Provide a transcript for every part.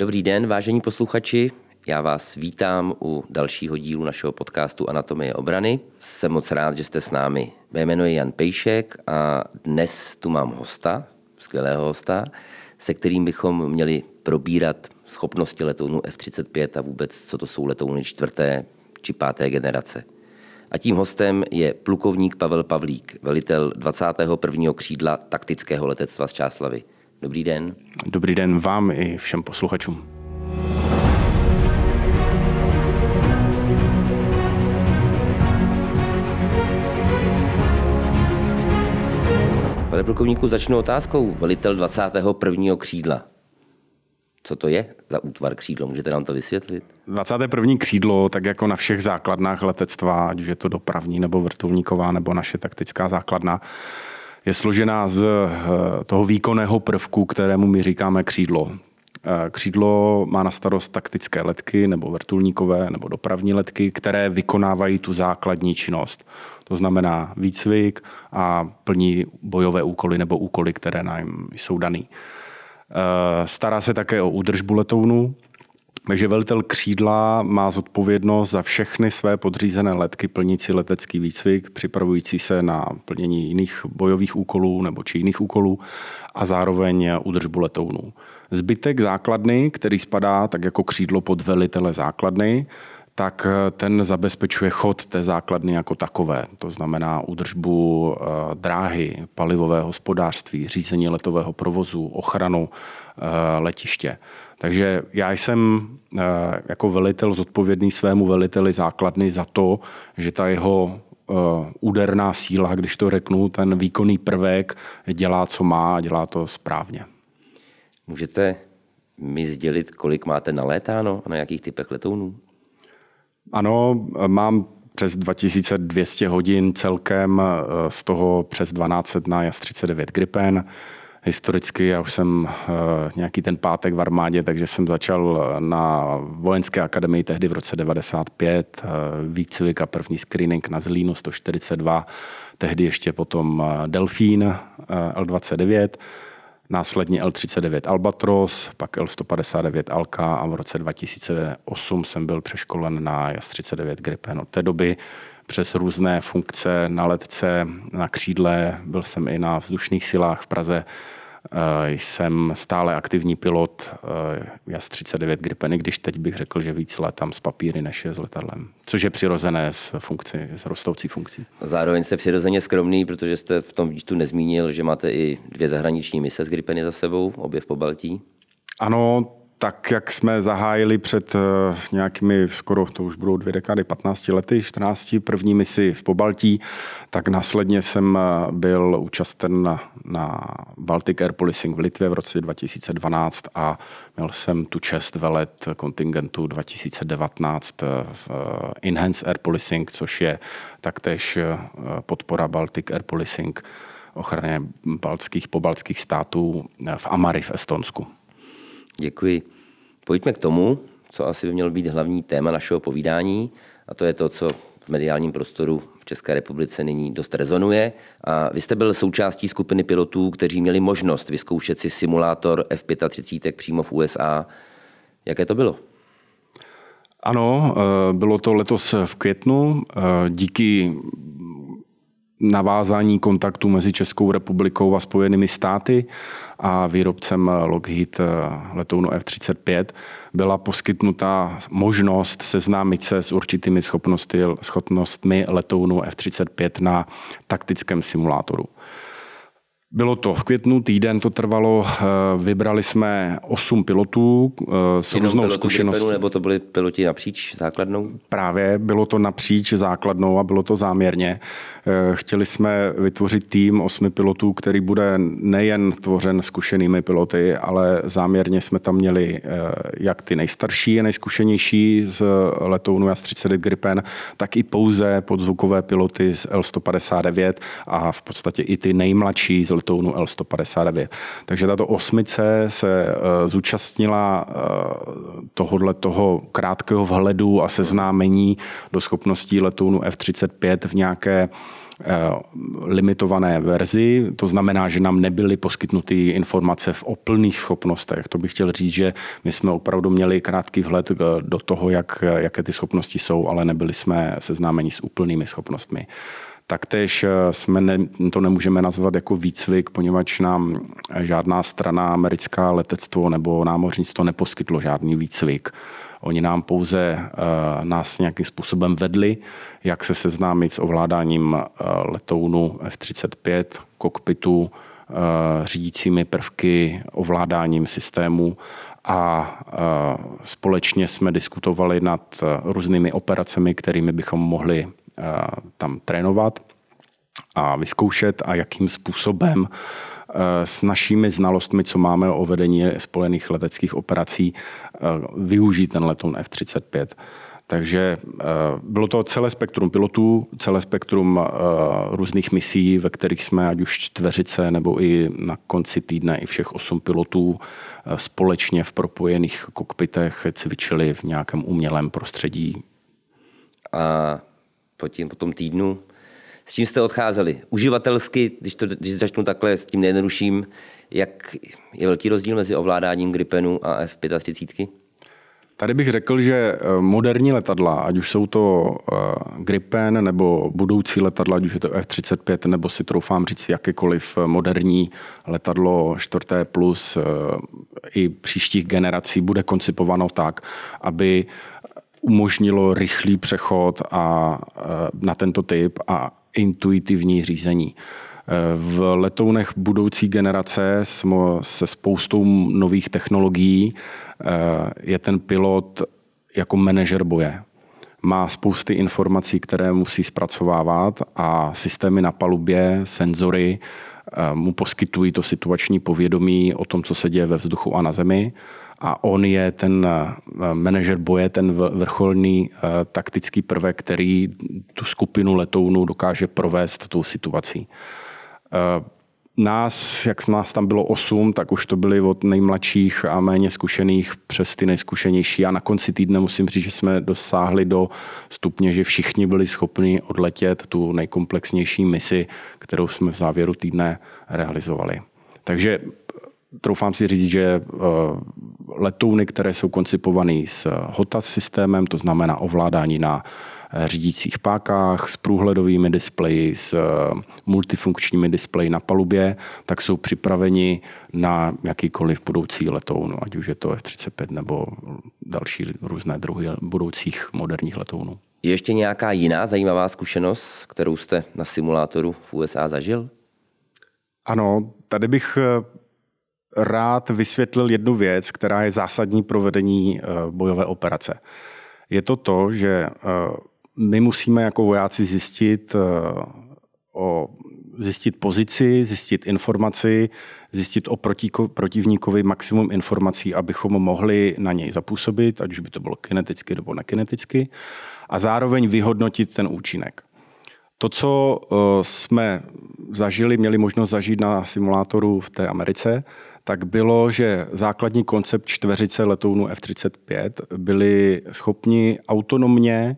Dobrý den, vážení posluchači. Já vás vítám u dalšího dílu našeho podcastu Anatomie obrany. Jsem moc rád, že jste s námi. Mé jméno je Jan Pejšek a dnes tu mám hosta, skvělého hosta, se kterým bychom měli probírat schopnosti letounu F-35 a vůbec, co to jsou letouny 4. či 5. generace. A tím hostem je plukovník Pavel Pavlík, velitel 21. křídla taktického letectva z Čáslavy. Dobrý den. Dobrý den vám i všem posluchačům. Pane plukovníku, začnu otázkou. Velitel 21. křídla. Co to je za útvar křídlo? Můžete nám to vysvětlit? 21. křídlo, tak jako na všech základnách letectva, ať už je to dopravní nebo vrtulníková nebo naše taktická základna, je složená z toho výkonného prvku, kterému my říkáme křídlo. Křídlo má na starost taktické letky nebo vrtulníkové nebo dopravní letky, které vykonávají tu základní činnost. To znamená výcvik a plní bojové úkoly nebo úkoly, které nám jsou daný. Stará se také o údržbu letounu, takže velitel křídla má zodpovědnost za všechny své podřízené letky plnící letecký výcvik, připravující se na plnění jiných bojových úkolů nebo či jiných úkolů a zároveň údržbu letounů. Zbytek základny, který spadá tak jako křídlo pod velitele základny, tak ten zabezpečuje chod té základny jako takové. To znamená údržbu dráhy, palivové hospodářství, řízení letového provozu, ochranu letiště. Takže já jsem jako velitel zodpovědný svému veliteli základny za to, že ta jeho úderná síla, když to řeknu, ten výkonný prvek dělá, co má a dělá to správně. Můžete mi sdělit, kolik máte nalétáno a na jakých typech letounů? Ano, mám přes 2200 hodin celkem, z toho přes 1200 na JAS 39 Gripen. Historicky já už jsem nějaký ten pátek v armádě, takže jsem začal na vojenské akademii tehdy v roce 95, výcvik a první screening na Zlínu 142, tehdy ještě potom Delfín L29, následně L-39 Albatros, pak L-159 Alka a v roce 2008 jsem byl přeškolen na JAS 39 Gripen. Od té doby přes různé funkce na letce, na křídle, byl jsem i na vzdušných silách v Praze. Jsem stále aktivní pilot JAS 39 Gripen, i když teď bych řekl, že víc letám z papíry, než je s letadlem. Což je přirozené s rostoucí funkcí. Zároveň jste přirozeně skromný, protože jste v tom výčtu nezmínil, že máte i 2 zahraniční mise s Gripeny za sebou, obě v Pobaltí. Ano, tak jak jsme zahájili před nějakými skoro, to už budou 2 dekády, 15 lety, 14, první misi v Pobaltí, tak následně jsem byl účasten na Baltic Air Policing v Litvě v roce 2012 a měl jsem tu čest velet kontingentu 2019 v Enhanced Air Policing, což je taktéž podpora Baltic Air Policing ochraně pobaltských států v Amari v Estonsku. Děkuji. Pojďme k tomu, co asi by mělo být hlavní téma našeho povídání, a to je to, co v mediálním prostoru v České republice nyní dost rezonuje. A vy jste byl součástí skupiny pilotů, kteří měli možnost vyzkoušet si simulátor F-35 přímo v USA. Jaké to bylo? Ano, bylo to letos v květnu. Díky navázání kontaktu mezi Českou republikou a Spojenými státy a výrobcem Lockheed letounu F-35 byla poskytnuta možnost seznámit se s určitými schopnostmi letounu F-35 na taktickém simulátoru. Bylo to v květnu, týden to trvalo, vybrali jsme 8 pilotů s různou zkušeností. Nebo to byli piloti napříč základnou? Právě, bylo to napříč základnou a bylo to záměrně. Chtěli jsme vytvořit tým 8 pilotů, který bude nejen tvořen zkušenými piloty, ale záměrně jsme tam měli jak ty nejstarší a nejzkušenější z letounu JAS 39 Gripen, tak i pouze podzvukové piloty z L-159 a v podstatě i ty nejmladší z letounu L-159. Takže tato osmice se zúčastnila toho krátkého vhledu a seznámení do schopností letounu F-35 v nějaké limitované verzi, to znamená, že nám nebyly poskytnuty informace o plných schopnostech. To bych chtěl říct, že my jsme opravdu měli krátký vhled do toho, jaké ty schopnosti jsou, ale nebyli jsme seznámeni s úplnými schopnostmi. Taktéž to nemůžeme nazvat jako výcvik, poněvadž nám žádná strana americká letectvo nebo námořnictvo neposkytlo žádný výcvik. Oni nám pouze nás nějakým způsobem vedli, jak se seznámit s ovládáním letounu F-35, kokpitu, řídícími prvky, ovládáním systému a společně jsme diskutovali nad různými operacemi, kterými bychom mohli tam trénovat a vyzkoušet a jakým způsobem s našimi znalostmi, co máme o vedení spojených leteckých operací, využít ten letoun F-35. Takže bylo to celé spektrum pilotů, celé spektrum různých misí, ve kterých jsme ať už čtveřice nebo i na konci týdne i všech 8 pilotů společně v propojených kokpitech cvičili v nějakém umělém prostředí. A po tom týdnu, s čím jste odcházeli? Uživatelsky, když začnu takhle, s tím nejjednoduším, jak je velký rozdíl mezi ovládáním Gripenu a F-35? Tady bych řekl, že moderní letadla, ať už jsou to Gripen nebo budoucí letadla, ať už je to F-35, nebo si troufám říct jakékoliv moderní letadlo 4+ i příštích generací, bude koncipováno tak, aby umožnilo rychlý přechod na tento typ a intuitivní řízení. V letounech budoucí generace se spoustou nových technologií je ten pilot jako manažer boje. Má spousty informací, které musí zpracovávat a systémy na palubě, senzory mu poskytují to situační povědomí o tom, co se děje ve vzduchu a na zemi. A on je ten manažer boje, ten vrcholný taktický prvek, který tu skupinu letounů dokáže provést tou situací. Jak nás tam bylo 8, tak už to byli od nejmladších a méně zkušených přes ty nejzkušenější. A na konci týdne musím říct, že jsme dosáhli do stupně, že všichni byli schopni odletět tu nejkomplexnější misi, kterou jsme v závěru týdne realizovali. Takže troufám si říct, že letouny, které jsou koncipované s HOTAS systémem, to znamená ovládání na řídících pákách, s průhledovými displeji, s multifunkčními displeji na palubě, tak jsou připraveni na jakýkoliv budoucí letoun, ať už je to F-35 nebo další různé druhy budoucích moderních letounů. Je ještě nějaká jiná zajímavá zkušenost, kterou jste na simulátoru v USA zažil? Ano, tady bych rád vysvětlil jednu věc, která je zásadní pro vedení bojové operace. Je to to, že my musíme jako vojáci zjistit pozici, zjistit informaci, zjistit o protivníkovi maximum informací, abychom mohli na něj zapůsobit, ať už by to bylo kineticky nebo nekineticky, a zároveň vyhodnotit ten účinek. To, co jsme zažili, měli možnost zažít na simulátoru v té Americe, tak bylo, že základní koncept čtveřice letounů F-35 byli schopni autonomně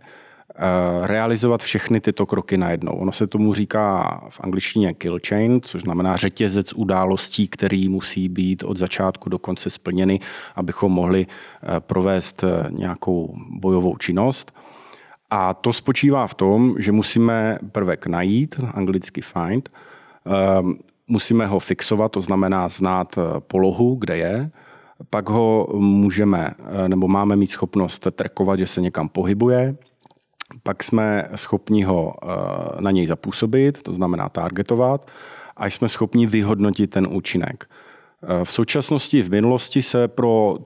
realizovat všechny tyto kroky najednou. Ono se tomu říká v angličtině kill chain, což znamená řetězec událostí, který musí být od začátku do konce splněny, abychom mohli provést nějakou bojovou činnost. A to spočívá v tom, že musíme prvek najít, anglicky find, musíme ho fixovat, to znamená znát polohu, kde je, pak ho máme mít schopnost trackovat, že se někam pohybuje, pak jsme schopni ho na něj zapůsobit, to znamená targetovat, a jsme schopni vyhodnotit ten účinek. V současnosti, v minulosti se pro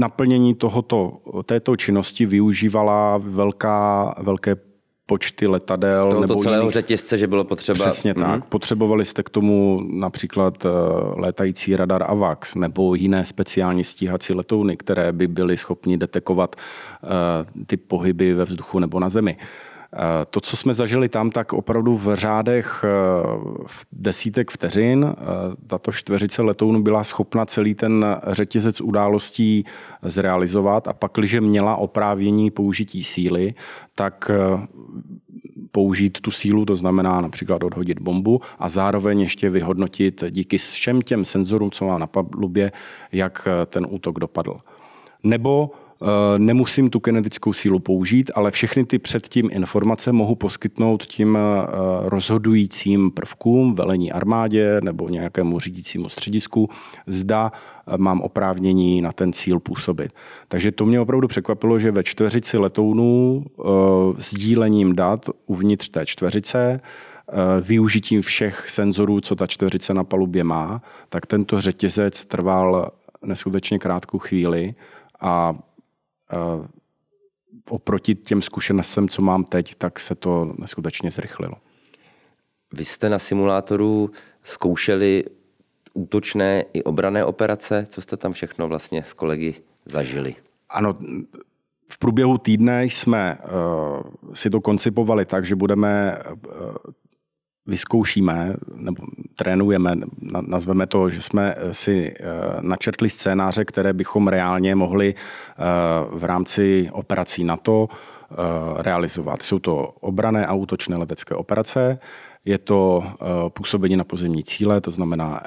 naplnění této činnosti využívala velké počty letadel. Tohoto celého řetězce, že bylo potřeba. Přesně tak. Potřebovali jste k tomu například létající radar AWACS nebo jiné speciální stíhací letouny, které by byly schopni detekovat ty pohyby ve vzduchu nebo na zemi. To, co jsme zažili tam, tak opravdu v řádech desítek vteřin tato čtveřice letounů byla schopna celý ten řetězec událostí zrealizovat a pak, když měla oprávění použití síly, tak použít tu sílu, to znamená například odhodit bombu a zároveň ještě vyhodnotit díky všem těm senzorům, co má na palubě, jak ten útok dopadl. Nebo nemusím tu kinetickou sílu použít, ale všechny ty předtím informace mohu poskytnout tím rozhodujícím prvkům, velení armádě nebo nějakému řídícímu středisku, zda mám oprávnění na ten cíl působit. Takže to mě opravdu překvapilo, že ve čtveřici letounů sdílením dat uvnitř té čtveřice, využitím všech senzorů, co ta čtveřice na palubě má, tak tento řetězec trval neskutečně krátkou chvíli a oproti těm zkušenostem, co mám teď, tak se to neskutečně zrychlilo. Vy jste na simulátoru zkoušeli útočné i obranné operace. Co jste tam všechno vlastně s kolegy zažili? Ano, v průběhu týdne jsme si to koncipovali tak, že budeme vyzkoušíme nebo trénujeme, nazveme to, že jsme si načrtli scénáře, které bychom reálně mohli v rámci operací NATO realizovat. Jsou to obranné a útočné letecké operace, je to působení na pozemní cíle, to znamená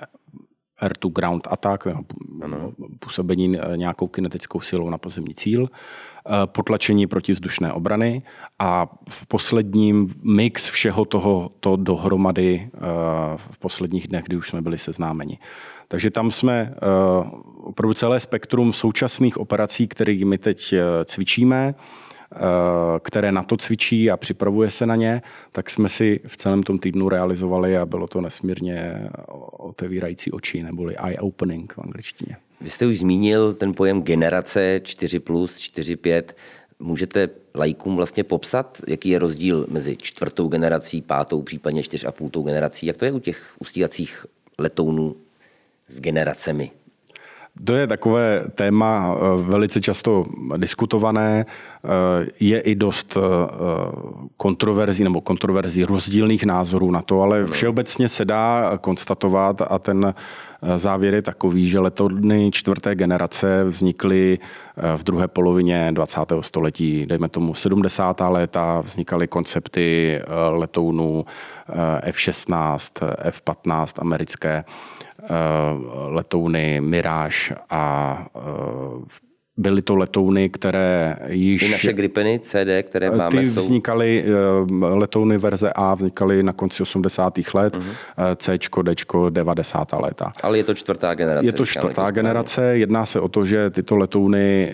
air-to-ground attack, působení nějakou kinetickou silou na pozemní cíl, potlačení protivzdušné obrany a v posledním mix všeho tohoto dohromady v posledních dnech, kdy už jsme byli seznámeni. Takže tam jsme opravdu celé spektrum současných operací, které my teď cvičíme, které na to cvičí a připravuje se na ně, tak jsme si v celém tom týdnu realizovali a bylo to nesmírně otevírající oči, neboli eye-opening v angličtině. Vy jste už zmínil ten pojem generace 4+, 4.5. Můžete laikům vlastně popsat, jaký je rozdíl mezi čtvrtou generací, pátou, případně 4,5 generací? Jak to je u těch ustíhacích letounů s generacemi? To je takové téma velice často diskutované, je i dost kontroverzí nebo rozdílných názorů na to, ale všeobecně se dá konstatovat a ten závěr je takový, že letouny čtvrté generace vznikly v druhé polovině 20. století, dejme tomu 70. léta, vznikaly koncepty letounů F-16, F-15 americké, letouny Mirage a byly to letouny, které již... Ty naše Gripeny, CD, které máme... Ty vznikaly, letouny verze A vznikaly na konci 80. let, Cčko, Dčko, 90. léta. Ale je to čtvrtá generace. Je to čtvrtá generace, jedná se o to, že tyto letouny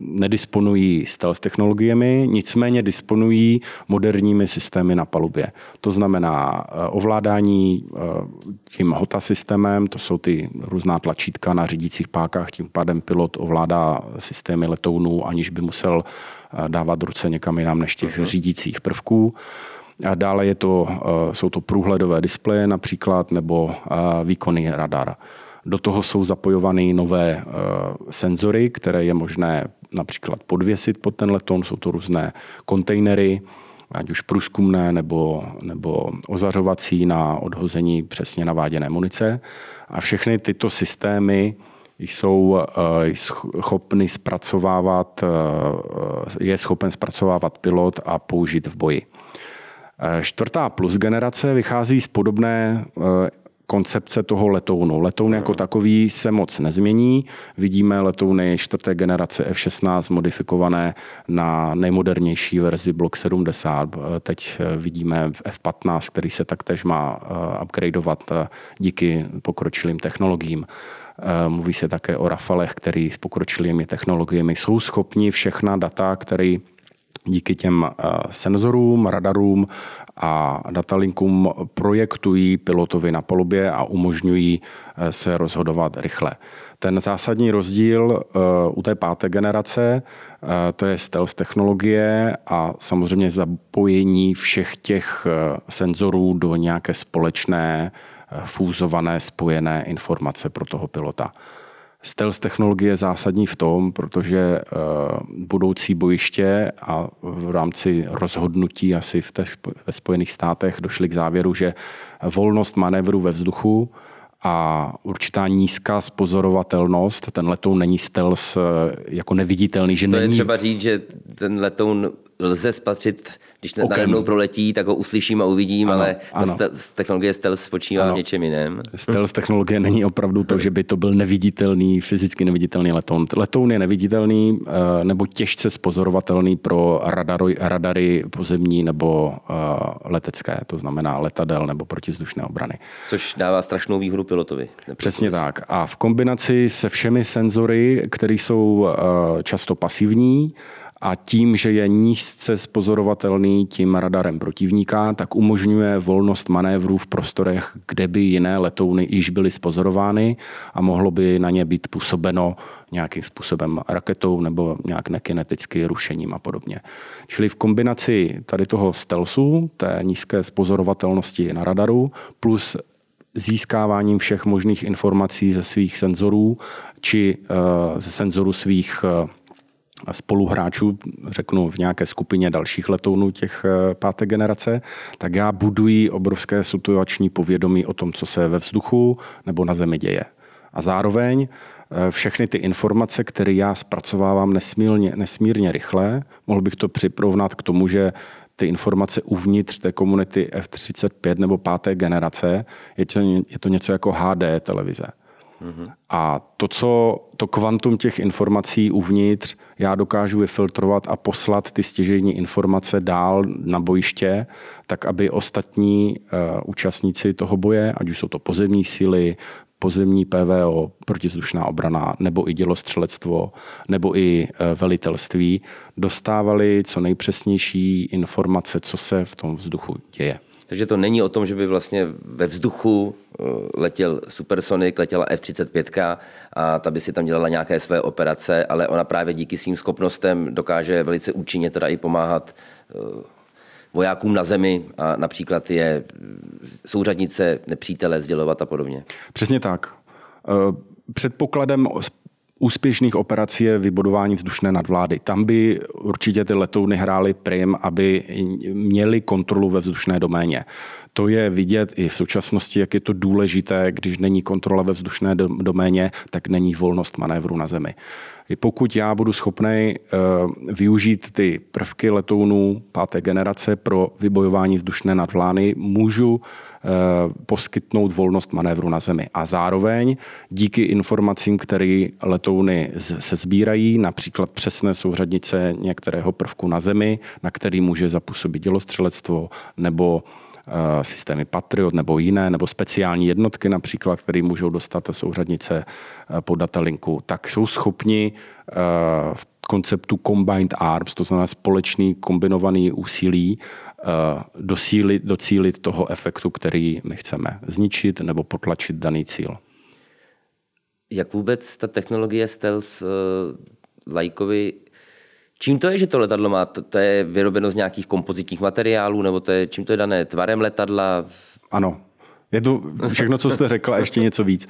nedisponují stealth technologiemi, nicméně disponují moderními systémy na palubě. To znamená ovládání tím HOTAS systémem, to jsou ty různá tlačítka na řídících pákách, tím pádem pilot ovládá systémy letounů, aniž by musel dávat ruce někam jinam než těch řídících prvků. A dále jsou to průhledové displeje například nebo výkonný radar. Do toho jsou zapojovány nové senzory, které je možné například podvěsit pod ten letoun. Jsou to různé kontejnery, ať už průzkumné nebo ozařovací na odhození přesně naváděné munice. A všechny tyto systémy jsou schopen zpracovávat pilot a použít v boji. Čtvrtá plus generace vychází z podobné koncepce toho letounu. Letoun jako takový se moc nezmění. Vidíme letouny čtvrté generace F-16 modifikované na nejmodernější verzi Block 70. Teď vidíme F-15, který se taktéž má upgradeovat díky pokročilým technologiím. Mluví se také o Rafalech, který s pokročilými technologiemi jsou schopni všechna data, které díky těm senzorům, radarům a datalinkům projektují pilotovi na palubě a umožňují se rozhodovat rychle. Ten zásadní rozdíl u té páté generace, to je stealth technologie a samozřejmě zapojení všech těch senzorů do nějaké společné fúzované, spojené informace pro toho pilota. Stealth technologie je zásadní v tom, protože budoucí bojiště a v rámci rozhodnutí asi ve Spojených státech došli k závěru, že volnost manévru ve vzduchu a určitá nízká spozorovatelnost, ten letoun není stealth jako neviditelný, že to není... To je třeba říct, že ten letoun lze spatřit, když nade mnou proletí, tak ho uslyším a uvidím, ano, ale ta technologie stealth spočívá v něčem jiném. Stealth technologie není opravdu to, že by to byl neviditelný, fyzicky neviditelný letoun. Letoun je neviditelný nebo těžce spozorovatelný pro radary pozemní nebo letecké, to znamená letadel nebo protizdušné obrany. Což dává strašnou výhodu pilotovi. Přesně tak. A v kombinaci se všemi senzory, které jsou často pasivní, a tím, že je nízce spozorovatelný tím radarem protivníka, tak umožňuje volnost manévrů v prostorech, kde by jiné letouny již byly spozorovány a mohlo by na ně být působeno nějakým způsobem raketou nebo nějak nekineticky rušením a podobně. Čili v kombinaci tady toho stealthu, té nízké spozorovatelnosti na radaru, plus získáváním všech možných informací ze svých senzorů či ze senzorů svých spoluhráčů, řeknu v nějaké skupině dalších letounů těch páté generace, tak já buduji obrovské situační povědomí o tom, co se ve vzduchu nebo na zemi děje. A zároveň všechny ty informace, které já zpracovávám nesmírně rychle, mohl bych to připrovnat k tomu, že ty informace uvnitř té komunity F-35 nebo páté generace, je to něco jako HD televize. A to kvantum těch informací uvnitř já dokážu vyfiltrovat a poslat ty stěžejní informace dál na bojiště, tak aby ostatní účastníci toho boje, ať už jsou to pozemní síly, pozemní PVO, protizdušná obrana, nebo i dělostřelectvo, nebo i velitelství, dostávali co nejpřesnější informace, co se v tom vzduchu děje. Takže to není o tom, že by vlastně ve vzduchu letěl Supersonic, letěla F-35 a ta by si tam dělala nějaké své operace, ale ona právě díky svým schopnostem dokáže velice účinně teda i pomáhat vojákům na zemi a například je souřadnice, nepřítele sdělovat a podobně. Přesně tak. Předpokladem úspěšných operací je vybudování vzdušné nadvlády. Tam by určitě ty letouny hrály prim, aby měly kontrolu ve vzdušné doméně. To je vidět i v současnosti, jak je to důležité, když není kontrola ve vzdušné doméně, tak není volnost manévru na zemi. I pokud já budu schopnej využít ty prvky letounů páté generace pro vybojování vzdušné nadvlády, můžu poskytnout volnost manévru na zemi. A zároveň díky informacím, které letouny se sbírají, například přesné souřadnice některého prvku na zemi, na který může zapůsobit dělostřelectvo nebo systémy Patriot nebo jiné, nebo speciální jednotky například, které můžou dostat souřadnice po datalinku, tak jsou schopni v konceptu Combined Arms, to znamená společný kombinovaný úsilí, docílit toho efektu, který my chceme zničit nebo potlačit daný cíl. Jak vůbec ta technologie stealth lajkovi, čím to je, že to letadlo má? To je vyrobeno z nějakých kompozitních materiálů, nebo to je, čím to je dané? Tvarem letadla? Ano. Je to všechno, co jste řekla, ještě něco víc.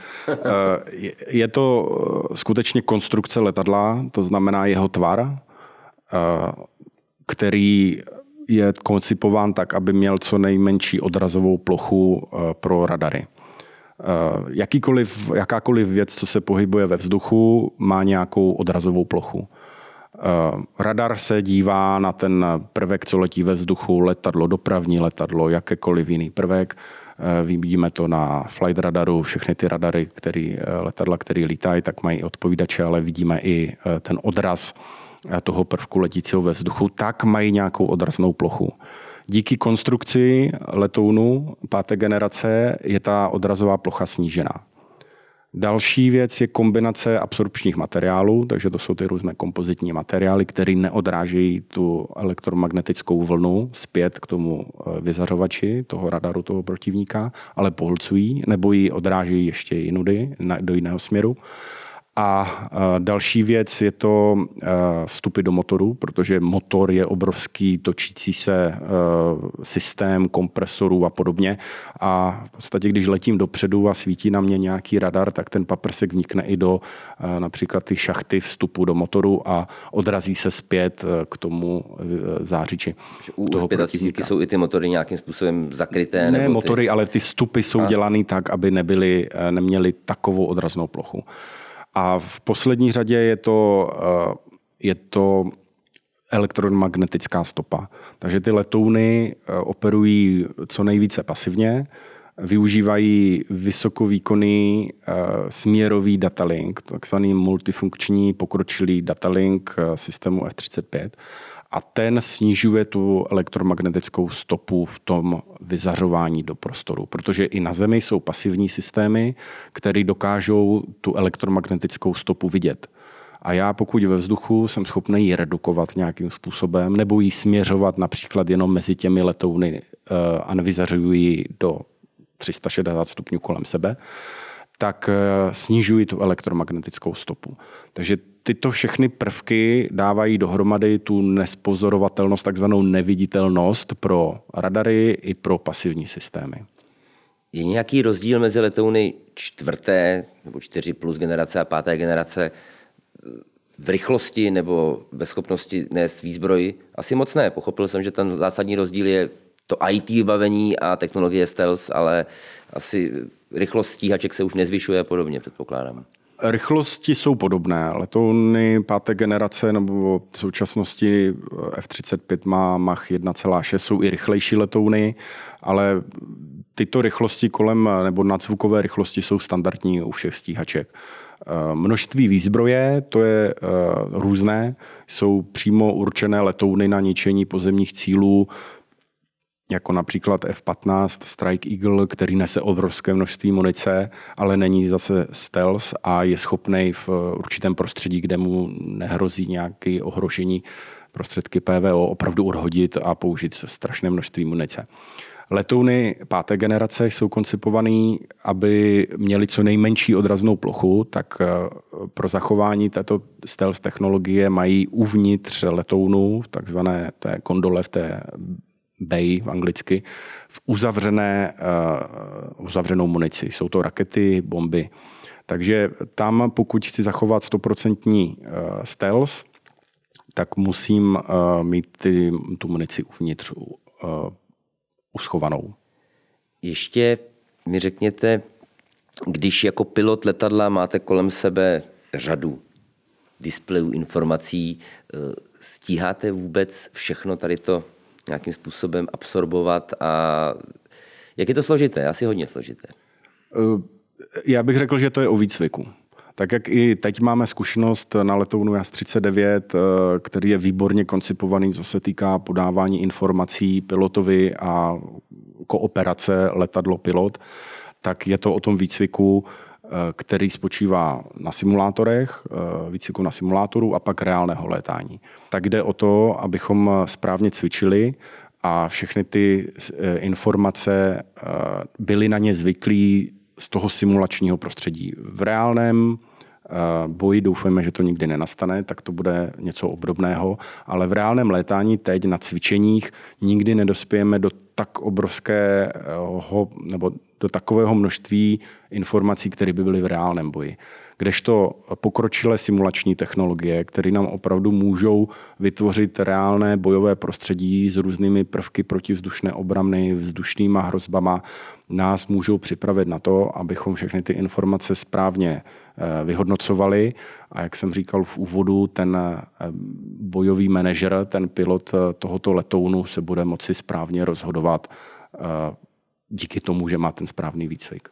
Je to skutečně konstrukce letadla, to znamená jeho tvar, který je koncipován tak, aby měl co nejmenší odrazovou plochu pro radary. Jakákoliv věc, co se pohybuje ve vzduchu, má nějakou odrazovou plochu. Radar se dívá na ten prvek, co letí ve vzduchu, letadlo, dopravní letadlo, jakékoliv jiný prvek. Vidíme to na flight radaru, všechny ty radary, letadla, které lítají, tak mají odpovídače, ale vidíme i ten odraz toho prvku letícího ve vzduchu, tak mají nějakou odraznou plochu. Díky konstrukci letounu páté generace je ta odrazová plocha snížená. Další věc je kombinace absorpčních materiálů, takže to jsou ty různé kompozitní materiály, které neodrážejí tu elektromagnetickou vlnu zpět k tomu vyzařovači toho radaru, toho protivníka, ale pohlcují nebo ji odrážejí ještě jinudy do jiného směru. A další věc je to vstupy do motoru, protože motor je obrovský točící se systém kompresorů a podobně. A v podstatě, když letím dopředu a svítí na mě nějaký radar, tak ten paprsek vnikne i do například ty šachty vstupu do motoru a odrazí se zpět k tomu zářiči. U F-35 jsou i ty motory nějakým způsobem zakryté? Ne nebo motory, ale ty vstupy jsou dělané tak, aby neměly takovou odraznou plochu. A v poslední řadě je to elektromagnetická stopa. Takže ty letouny operují co nejvíce pasivně, využívají vysokovýkonný směrový datalink, takzvaný multifunkční pokročilý datalink systému F-35. A ten snižuje tu elektromagnetickou stopu v tom vyzařování do prostoru. Protože i na Zemi jsou pasivní systémy, které dokážou tu elektromagnetickou stopu vidět. A já pokud ve vzduchu jsem schopný ji redukovat nějakým způsobem nebo ji směřovat například jenom mezi těmi letouny a nevyzařuju ji do 360 stupňů kolem sebe, tak snižují tu elektromagnetickou stopu. Takže tyto všechny prvky dávají dohromady tu nespozorovatelnost, takzvanou neviditelnost pro radary i pro pasivní systémy. Je nějaký rozdíl mezi letouny čtvrté nebo 4+ generace a páté generace v rychlosti nebo ve schopnosti nést výzbroj? Asi moc ne. Pochopil jsem, že ten zásadní rozdíl je to IT vybavení a technologie stealth, ale asi rychlost stíhaček se už nezvyšuje a podobně, předpokládám. Rychlosti jsou podobné. Letouny páté generace nebo v současnosti F-35 má Mach 1,6, jsou i rychlejší letouny, ale tyto rychlosti kolem nebo nadzvukové rychlosti jsou standardní u všech stíhaček. Množství výzbroje, to je různé, jsou přímo určené letouny na ničení pozemních cílů, jako například F-15 Strike Eagle, který nese obrovské množství munice, ale není zase stealth a je schopný v určitém prostředí, kde mu nehrozí nějaké ohrožení prostředky PVO, opravdu odhodit a použít strašné množství munice. Letouny páté generace jsou koncipované, aby měly co nejmenší odraznou plochu, tak pro zachování této stealth technologie mají uvnitř letounu, takzvané té kondole v té bay anglicky, v uzavřenou munici. Jsou to rakety, bomby. Takže tam, pokud chci zachovat 100% stealth, tak musím mít tu munici uvnitř uschovanou. Ještě mi řekněte, když jako pilot letadla máte kolem sebe řadu displejů informací, stíháte vůbec všechno tady to nějakým způsobem absorbovat a jak je to složité? Asi hodně složité. Já bych řekl, že to je o výcviku. Tak jak i teď máme zkušenost na letounu JAS 39, který je výborně koncipovaný, co se týká podávání informací pilotovi a kooperace letadlo-pilot, tak je to o tom výcviku, který spočívá na simulátorech, výcviku na simulátoru a pak reálného létání. Tak jde o to, abychom správně cvičili a všechny ty informace byly na ně zvyklí z toho simulačního prostředí. V reálném boji doufejme, že to nikdy nenastane, tak to bude něco obdobného, ale v reálném létání teď na cvičeních nikdy nedospějeme do tak obrovského nebo do takového množství informací, které by byly v reálném boji. Kdežto pokročilé simulační technologie, které nám opravdu můžou vytvořit reálné bojové prostředí s různými prvky protivzdušné obrany, vzdušnýma hrozbama, nás můžou připravit na to, abychom všechny ty informace správně vyhodnocovali. A jak jsem říkal v úvodu, ten bojový manažer, ten pilot tohoto letounu se bude moci správně rozhodovat díky tomu, že má ten správný výcvik.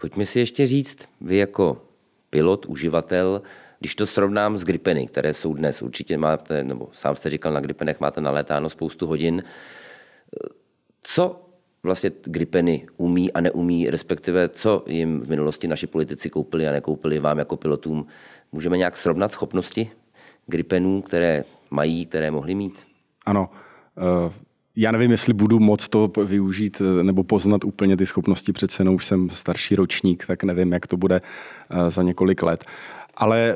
Pojďme si ještě říct, vy jako pilot, uživatel, když to srovnám s Gripeny, které jsou dnes, určitě máte, nebo sám jste říkal, na Gripenech máte nalétáno spoustu hodin. Co vlastně Gripeny umí a neumí, respektive co jim v minulosti naši politici koupili a nekoupili vám jako pilotům? Můžeme nějak srovnat schopnosti Gripenů, které mají, které mohli mít? Ano. Já nevím, jestli budu moc to využít nebo poznat úplně ty schopnosti, přece jenom už jsem starší ročník, tak nevím, jak to bude za několik let. Ale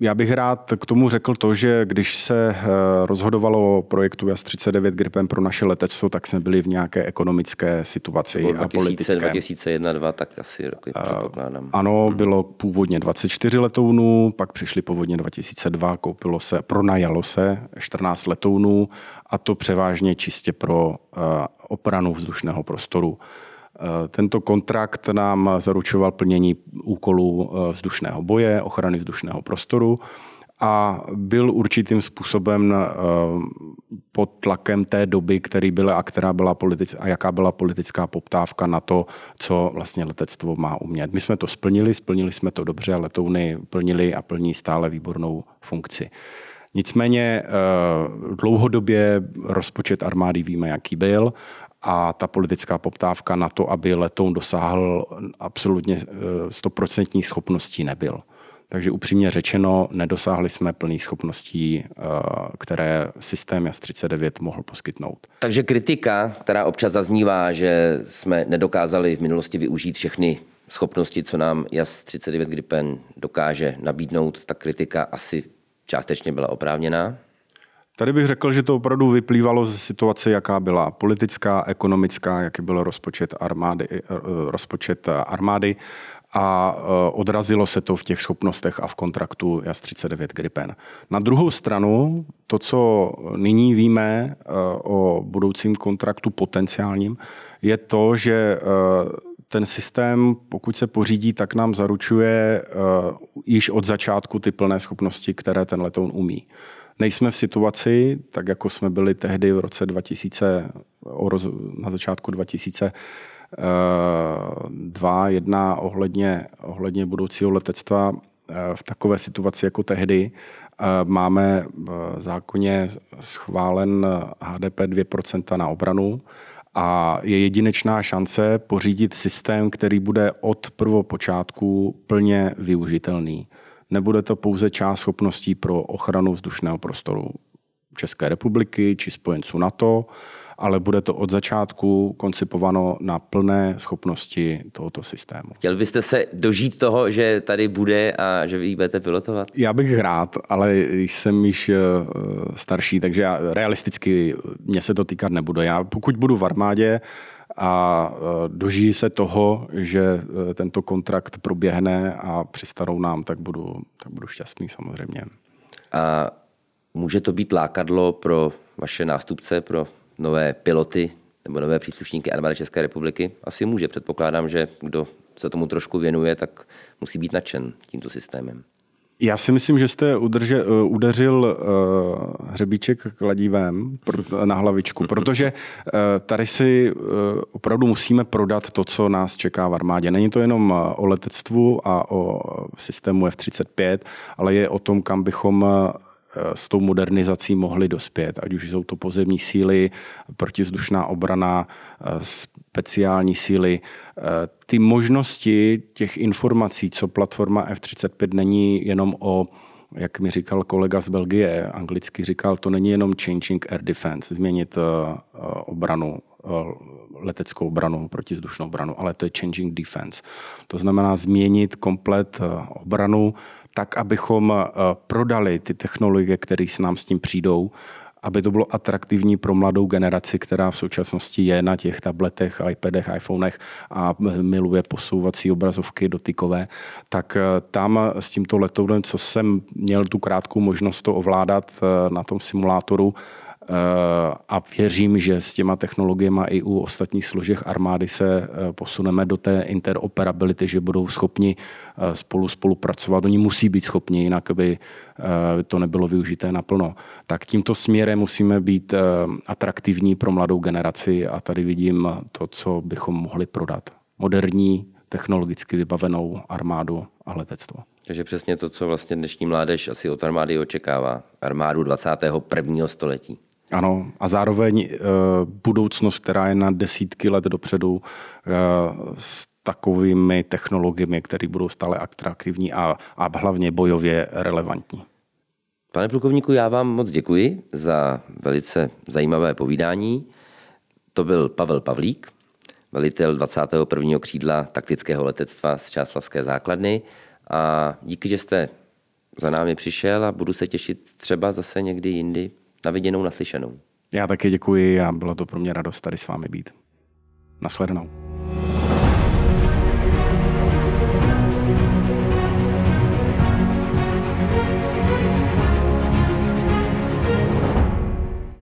já bych rád k tomu řekl to, že když se rozhodovalo o projektu JAS 39 Gripen pro naše letectvo, tak jsme byli v nějaké ekonomické situaci a politické. 2001, 2002, tak asi roky předpokládám. Ano, bylo původně 24 letounů, pak přišly povodně 2002, koupilo se, pronajalo se 14 letounů a to převážně čistě pro obranu vzdušného prostoru. Tento kontrakt nám zaručoval plnění úkolů vzdušného boje, ochrany vzdušného prostoru a byl určitým způsobem pod tlakem té doby, který byla a která byla jaká byla politická poptávka na to, co vlastně letectvo má umět. My jsme to splnili jsme to dobře a letouny plnili a plní stále výbornou funkci. Nicméně dlouhodobě rozpočet armády víme, jaký byl, a ta politická poptávka na to, aby letoun dosáhl absolutně 100% schopností, nebyl. Takže upřímně řečeno, nedosáhli jsme plných schopností, které systém JAS 39 mohl poskytnout. Takže kritika, která občas zaznívá, že jsme nedokázali v minulosti využít všechny schopnosti, co nám JAS 39 Gripen dokáže nabídnout, ta kritika asi částečně byla oprávněná? Tady bych řekl, že to opravdu vyplývalo ze situace, jaká byla politická, ekonomická, jaký byl rozpočet armády a odrazilo se to v těch schopnostech a v kontraktu JAS 39 Gripen. Na druhou stranu, to, co nyní víme o budoucím kontraktu potenciálním, je to, že ten systém, pokud se pořídí, tak nám zaručuje již od začátku ty plné schopnosti, které ten letoun umí. Nejsme v situaci, tak jako jsme byli tehdy v roce 2000, na začátku 2001 ohledně budoucího letectva, v takové situaci jako tehdy. Máme v zákoně schválen HDP 2% na obranu a je jedinečná šance pořídit systém, který bude od prvopočátku plně využitelný. Nebude to pouze část schopností pro ochranu vzdušného prostoru České republiky či spojenců NATO, ale bude to od začátku koncipováno na plné schopnosti tohoto systému. Chtěl byste se dožít toho, že tady bude a že vy ji budete pilotovat? Já bych rád, ale jsem již starší, takže já, realisticky mě se to týkat nebude. Já pokud budu v armádě a dožijí se toho, že tento kontrakt proběhne a přistanou nám, tak budu šťastný samozřejmě. A může to být lákadlo pro vaše nástupce, pro nové piloty nebo nové příslušníky armády České republiky? Asi může. Předpokládám, že kdo se tomu trošku věnuje, tak musí být nadšen tímto systémem. Já si myslím, že jste udeřil hřebíček kladívem na hlavičku, protože tady si opravdu musíme prodat to, co nás čeká v armádě. Není to jenom o letectvu a o systému F-35, ale je o tom, kam bychom s tou modernizací mohli dospět, ať už jsou to pozemní síly, protivzdušná obrana, speciální síly. Ty možnosti těch informací, co platforma F-35 není jenom o, jak mi říkal kolega z Belgie, anglicky říkal, to není jenom changing air defense, změnit obranu, leteckou obranu, protivzdušnou obranu, ale to je changing defense. To znamená změnit komplet obranu tak, abychom prodali ty technologie, které s nám s tím přijdou, aby to bylo atraktivní pro mladou generaci, která v současnosti je na těch tabletech, iPadech, iPhonech a miluje posouvací obrazovky dotykové, tak tam s tímto letounem, co jsem měl tu krátkou možnost to ovládat na tom simulátoru, a věřím, že s těma technologiemi i u ostatních složek armády se posuneme do té interoperability, že budou schopni spolupracovat. Oni musí být schopni, jinak by to nebylo využité naplno. Tak tímto směrem musíme být atraktivní pro mladou generaci a tady vidím to, co bychom mohli prodat. Moderní, technologicky vybavenou armádu a letectvo. Takže přesně to, co vlastně dnešní mládež asi od armády očekává. Armádu 21. století. Ano, a zároveň budoucnost, která je na desítky let dopředu s takovými technologiemi, které budou stále atraktivní a hlavně bojově relevantní. Pane plukovníku, já vám moc děkuji za velice zajímavé povídání. To byl Pavel Pavlík, velitel 21. křídla taktického letectva z Čáslavské základny A díky, že jste za námi přišel a budu se těšit třeba zase někdy jindy na viděnou, naslyšenou. Já taky děkuji a byla to pro mě radost tady s vámi být. Nashledanou.